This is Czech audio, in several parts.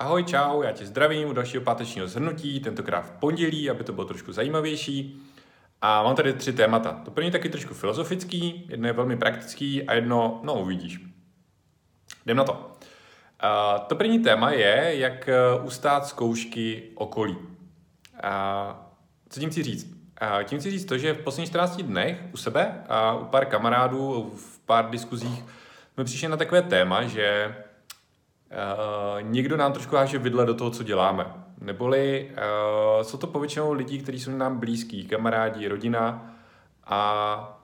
Ahoj, čau, já tě zdravím u dalšího pátečního shrnutí, tentokrát v pondělí, aby to bylo trošku zajímavější. A mám tady 3 témata. To první je taky trošku filozofický, jedno je velmi praktický a jedno, no uvidíš. Jdem na to. To první téma je, jak ustát zkoušky okolí. Co tím chci říct? Tím chci říct to, že v posledních 14 dnech u sebe a u pár kamarádů v pár diskuzích jsme přišli na takové téma, že někdo nám trošku háže vidle do toho, co děláme. Neboli jsou to povětšinou lidi, kteří jsou nám blízký, kamarádi, rodina a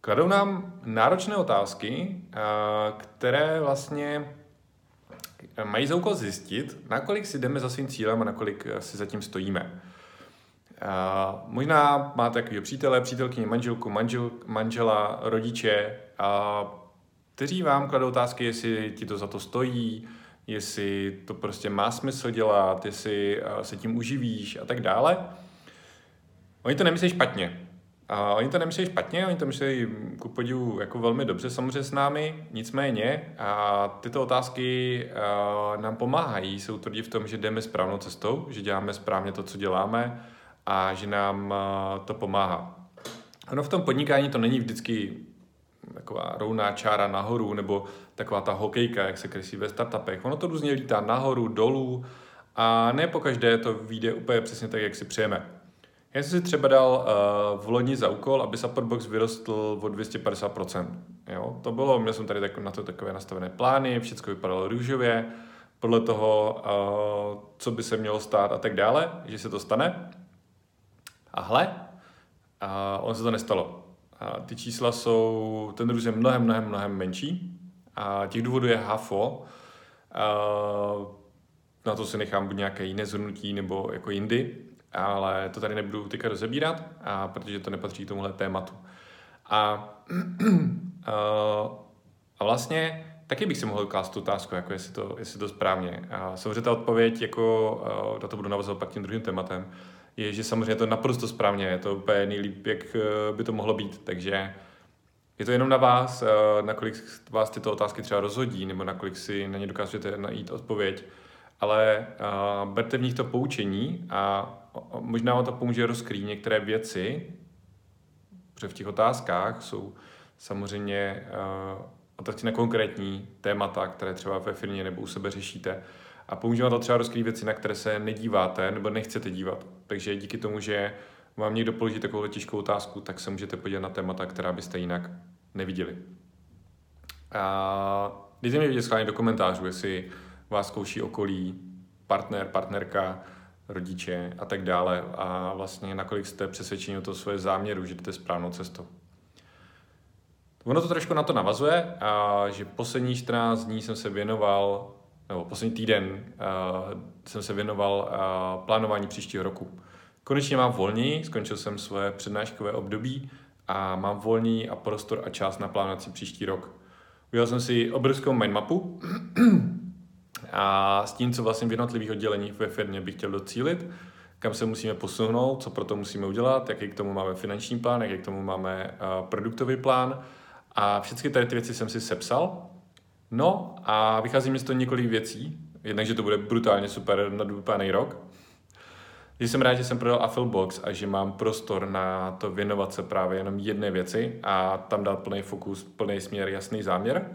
kladou nám náročné otázky, které vlastně mají za úkol zjistit, nakolik si jdeme za svým cílem a nakolik si za tím stojíme. Možná máte takového přítele, přítelkyni, manželku, manžela, rodiče, kteří vám kladou otázky, jestli ti to za to stojí, jestli to prostě má smysl dělat, jestli se tím uživíš a tak dále. Oni to nemyslí špatně. Oni to myslí ku podivu jako velmi dobře samozřejmě s námi, nicméně tyto otázky nám pomáhají, jsou tvrdí v tom, že jdeme správnou cestou, že děláme správně to, co děláme a že nám to pomáhá. Ono v tom podnikání to není vždycky taková rovná čára nahoru nebo taková ta hokejka, jak se kreslí ve startupech. Ono to různě lítá nahoru, dolů a ne pokaždé to vyjde úplně přesně tak, jak si přejeme. Já jsem si třeba dal v loni za úkol, aby Afflebox vyrostl o 250%. Jo? To bylo, měl jsem tady na to takové nastavené plány, všechno vypadalo růžově, podle toho, co by se mělo stát a tak dále, že se to stane. A hle, on se to nestalo. Ty čísla jsou, ten růz je mnohem menší. A těch důvodů je hafo. Na to si nechám buď nějaké jiné zhrnutí nebo jako jindy. Ale to tady nebudu teďka rozebírat, protože to nepatří tomuhle tématu. A vlastně taky bych si mohl klást tu otázku, jako jestli to správně. A samozřejmě ta odpověď, jako, na to budu navazovat pak tím druhým tématem, je, že samozřejmě to naprosto správně, je to úplně nejlíp, jak by to mohlo být. Takže je to jenom na vás, nakolik vás tyto otázky třeba rozhodí, nebo nakolik si na ně dokážete najít odpověď. Ale berte v nich to poučení a možná vám to pomůže rozkrýt některé věci, protože v těch otázkách jsou samozřejmě otázky na konkrétní témata, které třeba ve firmě nebo u sebe řešíte. A pomůže vám to třeba rozkrýt věci, na které se nedíváte nebo nechcete dívat. Takže díky tomu, že vám někdo položí takovou těžkou otázku, tak se můžete podívat na témata, která byste jinak neviděli. Dejte mi vědět schválně do komentářů, jestli vás zkouší okolí, partner, partnerka, rodiče a tak dále a vlastně nakolik jste přesvědčeni o toho svého záměru, že jdete správnou cestou. Ono to trošku na to navazuje, že poslední 14 dní jsem se věnoval, nebo poslední týden jsem se věnoval plánování příštího roku. Konečně mám volný, skončil jsem své přednáškové období a mám volný a prostor a čas na plánovací příští rok. Udělal jsem si obrovskou mindmapu, a s tím, co vlastně v jednotlivých odděleních ve firmě bych chtěl docílit, kam se musíme posunout, co pro to musíme udělat, jaký k tomu máme finanční plán, jaký k tomu máme produktový plán a všechny tady ty věci jsem si sepsal. No a vychází mi z toho několik věcí, jednak, že to bude brutálně super nadupánej rok. Že jsem rád, že jsem prodal Afflebox a že mám prostor na to věnovat se právě jenom jedné věci a tam dát plný fokus, plný směr, jasný záměr.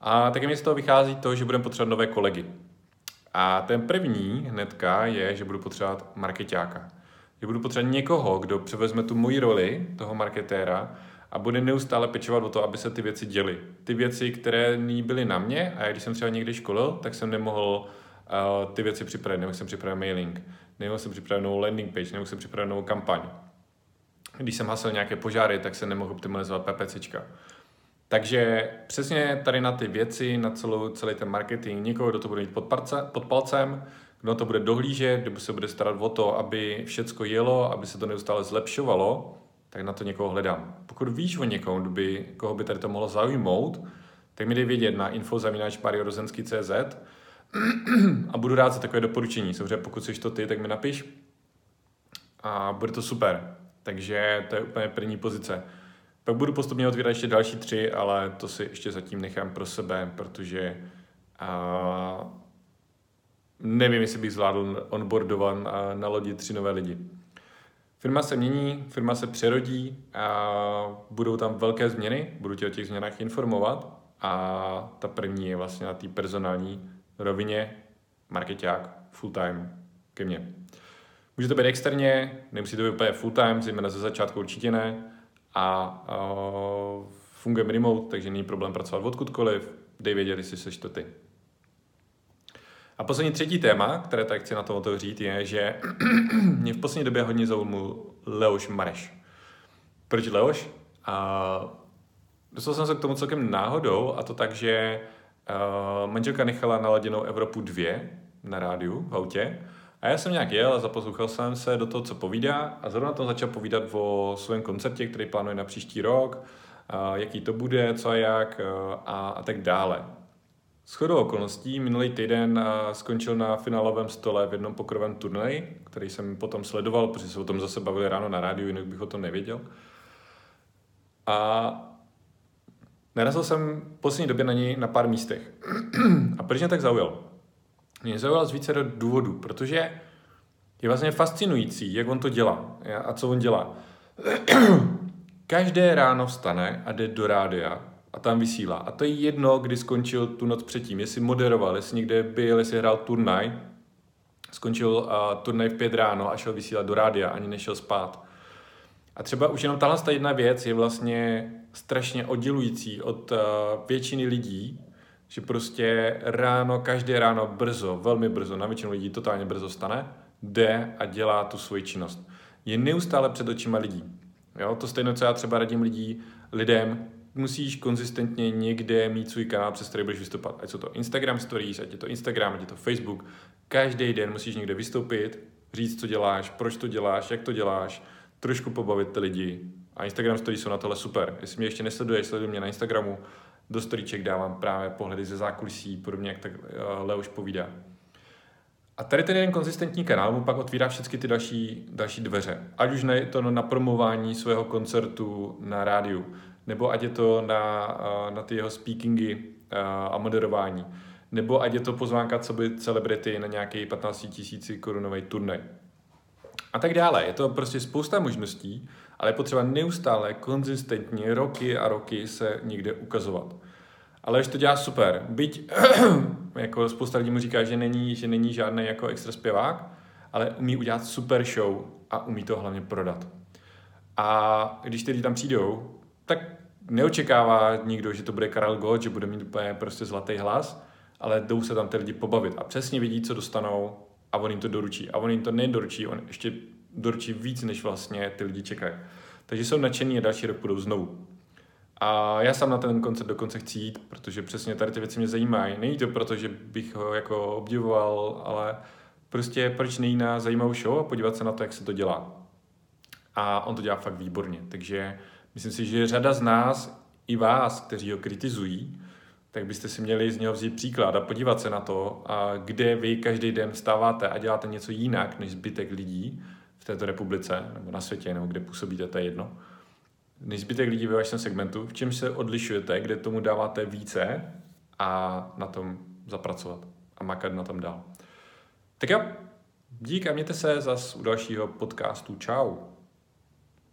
A taky mi z toho vychází to, že budeme potřebovat nové kolegy. A ten první hnedka je, že budu potřebovat markeťáka. Že budu potřebovat někoho, kdo převezme tu moji roli, toho marketéra, a bude neustále pečovat o to, aby se ty věci děly. Ty věci, které nyní byly na mě, a když jsem třeba někdy školil, tak jsem nemohl ty věci připravit. Nemohl jsem připravit mailing, nemohl jsem připravit novou landing page, nemohl jsem připravit novou kampaň. Když jsem hasil nějaké požáry, tak jsem nemohl optimalizovat PPCčka. Takže přesně tady na ty věci, na celý ten marketing, někoho, kdo to bude mít pod palcem, kdo to bude dohlížet, kdo se bude starat o to, aby všecko jelo, aby se to neustále zlepšovalo, tak na to někoho hledám. Pokud víš o někom, koho by tady to mohlo zaujmout, tak mi dej vědět na info@mariohrozenský.cz a budu rád za takové doporučení. Samozřejmě pokud jsi to ty, tak mi napiš a bude to super. Takže to je úplně první pozice. Pak budu postupně otvírat ještě další 3, ale to si ještě zatím nechám pro sebe, protože nevím, jestli bych zvládl onboardovat a nalodit 3 nové lidi. Firma se mění, firma se přerodí a budou tam velké změny, budu tě o těch změnách informovat a ta první je vlastně na té personální rovině marketák full time ke mně. Může to být externě, nemusí to být úplně full time, zejména ze začátku určitě ne a fungujeme remote, takže není problém pracovat odkudkoliv, dej vědět, jestli seš to ty. A poslední třetí téma, které tak chci na to otevřít, je, že mě v poslední době hodně zaujmul Leoš Mareš. Proč Leoš? Dostal jsem se k tomu celkem náhodou a to tak, že manželka nechala naladěnou Evropu 2 na rádiu v autě a já jsem nějak jel a zaposlouchal jsem se do toho, co povídá a zrovna tam začal povídat o svém koncertě, který plánuje na příští rok, jaký to bude, co a jak a tak dále. Shodou okolností minulý týden skončil na finálovém stole v jednom pokrovém turnaji, který jsem potom sledoval, protože se o tom zase bavili ráno na rádiu, jinak bych o tom nevěděl. A narazil jsem v poslední době na něj na pár místech. A proč mě tak zaujal? Mě zaujal z více důvodů, protože je vlastně fascinující, jak on to dělá a co on dělá. Každé ráno vstane a jde do rádia a tam vysílá. A to je jedno, kdy skončil tu noc předtím. Jestli moderoval, jestli někde byl, jestli hrál turnaj. Skončil turnaj v 5 ráno a šel vysílat do rádia, ani nešel spát. A třeba už jenom tahle jedna věc je vlastně strašně oddělující od většiny lidí, že prostě ráno, každé ráno brzo, velmi brzo, na většinu lidí totálně brzo stane, jde a dělá tu svoji činnost. Je neustále před očima lidí. Jo? To stejno, co já třeba radím lidem, musíš konzistentně někde mít svůj kanál, přes který budeš vystoupat. Ať jsou to Instagram stories, ať je to Instagram, ať je to Facebook. Každý den musíš někde vystoupit, říct, co děláš, proč to děláš, jak to děláš, trošku pobavit ty lidi. A Instagram stories jsou na tohle super. Jestli mě ještě nesleduješ, sleduj mě na Instagramu. Do storyček dávám právě pohledy ze zákulisí, podobně jak tak Leoš povídá. A tady ten jeden konzistentní kanál mu pak otvírá všechny ty další dveře. Ať už je to na promování svého koncertu na rádiu, nebo ať je to na ty jeho speakingy a moderování, nebo ať je to pozvánka celebrity na nějaký 15 000 korunový turnaj. A tak dále. Je to prostě spousta možností, ale je potřeba neustále, konzistentně, roky a roky se někde ukazovat. Ale už to dělá super. Byť jako spousta lidí mu říká, že není žádný jako extra zpěvák, ale umí udělat super show a umí to hlavně prodat. A když ty lidi tam přijdou, tak neočekává nikdo, že to bude Karel God, že bude mít úplně prostě zlatý hlas, ale jdou se tam ty lidi pobavit a přesně vidí, co dostanou a on jim to doručí. A on jim to nedoručí, on ještě doručí víc, než vlastně ty lidi čekají. Takže jsou nadšení a další rok půjdou znovu. A já sám na ten koncert dokonce chci jít, protože přesně tady ty věci mě zajímají. Není to proto, že bych ho jako obdivoval, ale prostě proč nejít na zajímavou show a podívat se na to, jak se to dělá. A on to dělá fakt výborně, takže myslím si, že řada z nás i vás, kteří ho kritizují, tak byste si měli z něho vzít příklad a podívat se na to, kde vy každý den vstáváte a děláte něco jinak než zbytek lidí v této republice, nebo na světě, nebo kde působíte, to je jedno. Než zbytek lidí ve vašem segmentu, v čem se odlišujete, kde tomu dáváte více a na tom zapracovat a makat na tom dál. Tak jo, dík a mějte se zas u dalšího podcastu. Čau.